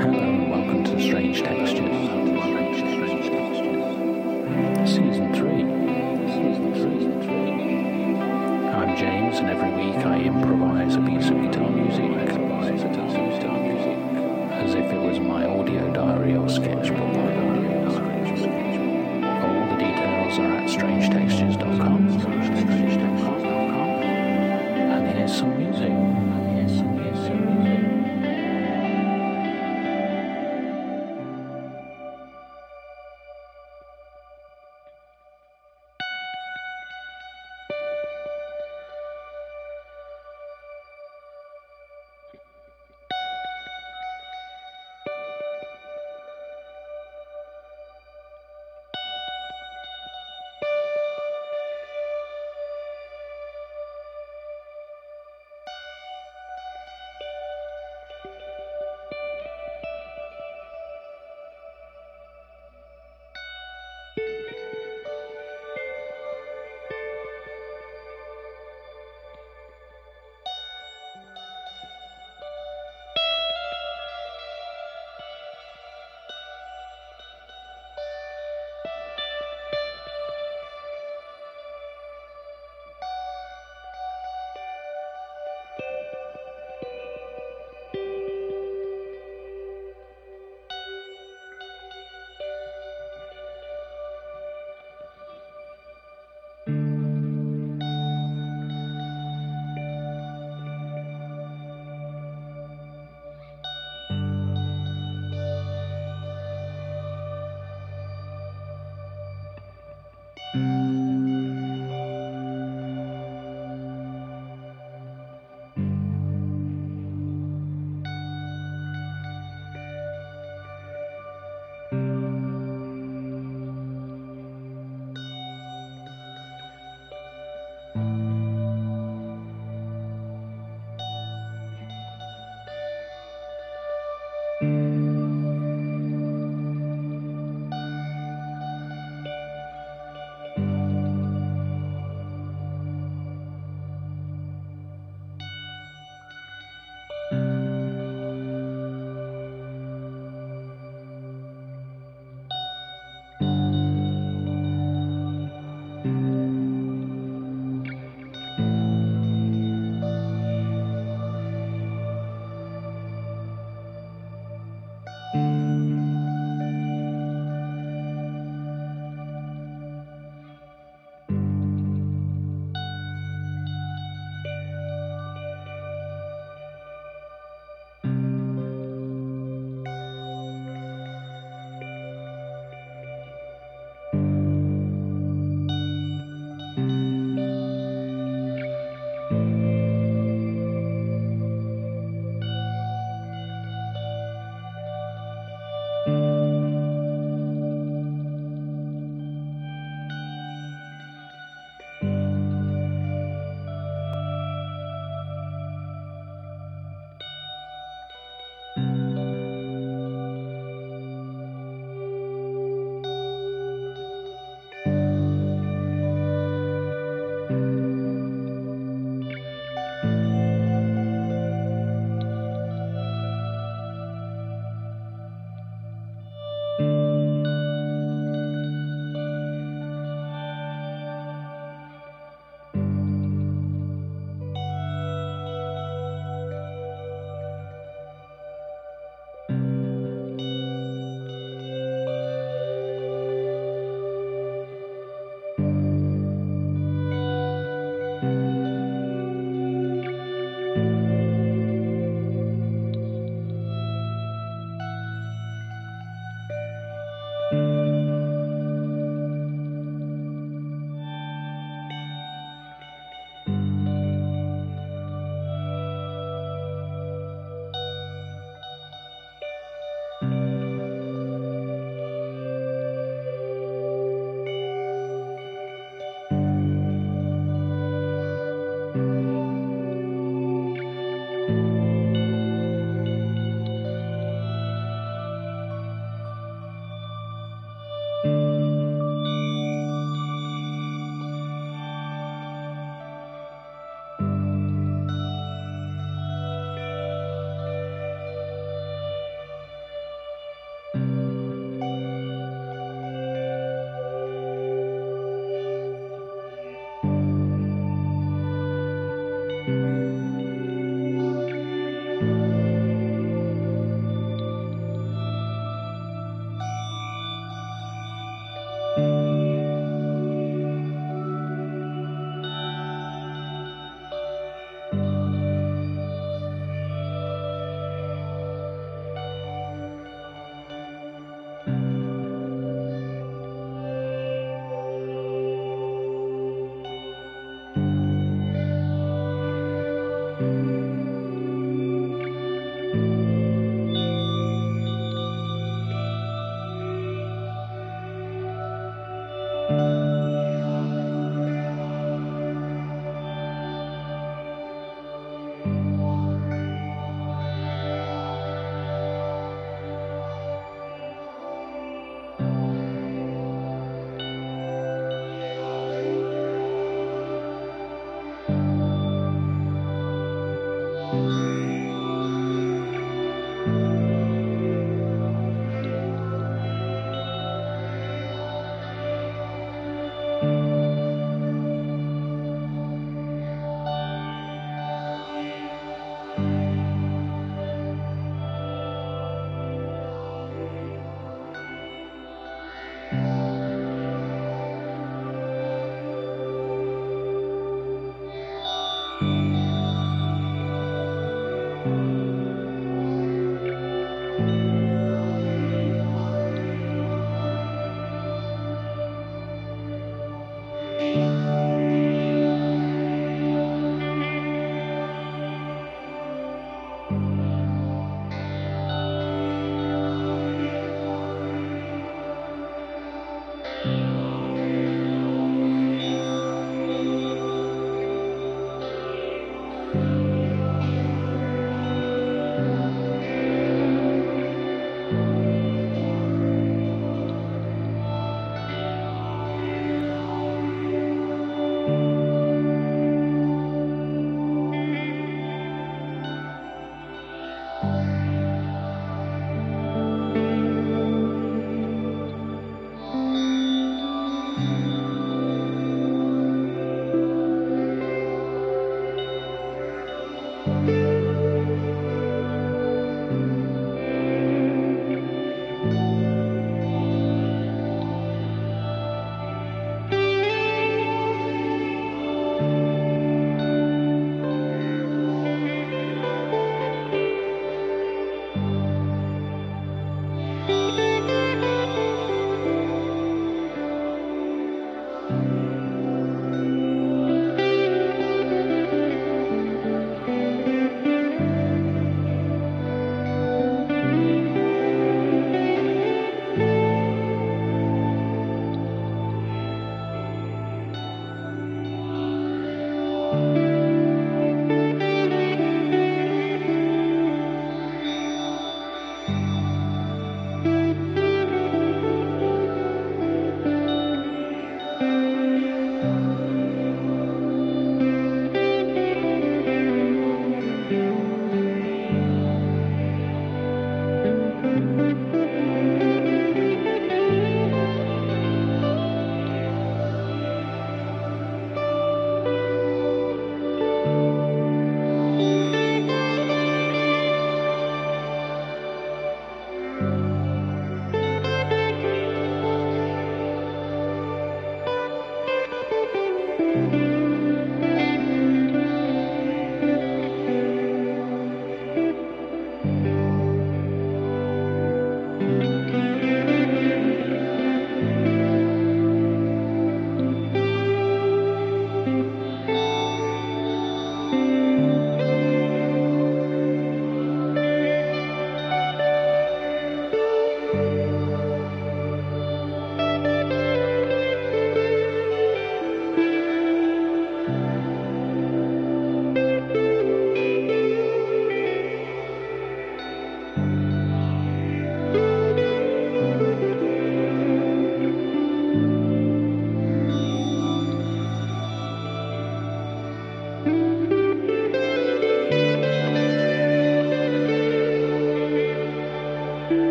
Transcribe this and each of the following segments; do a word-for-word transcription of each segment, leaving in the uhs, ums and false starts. Hello and welcome to Strange Textures, Season three. I'm James, and every week I improvise a piece of guitar music as if it was my audio diary or sketchbook. All the details are at strange textures dot com. And here's some music.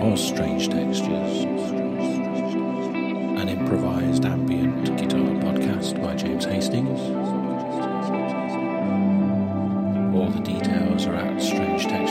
or strange textures. An improvised ambient guitar podcast by James Hastings. All the details are at strange textures.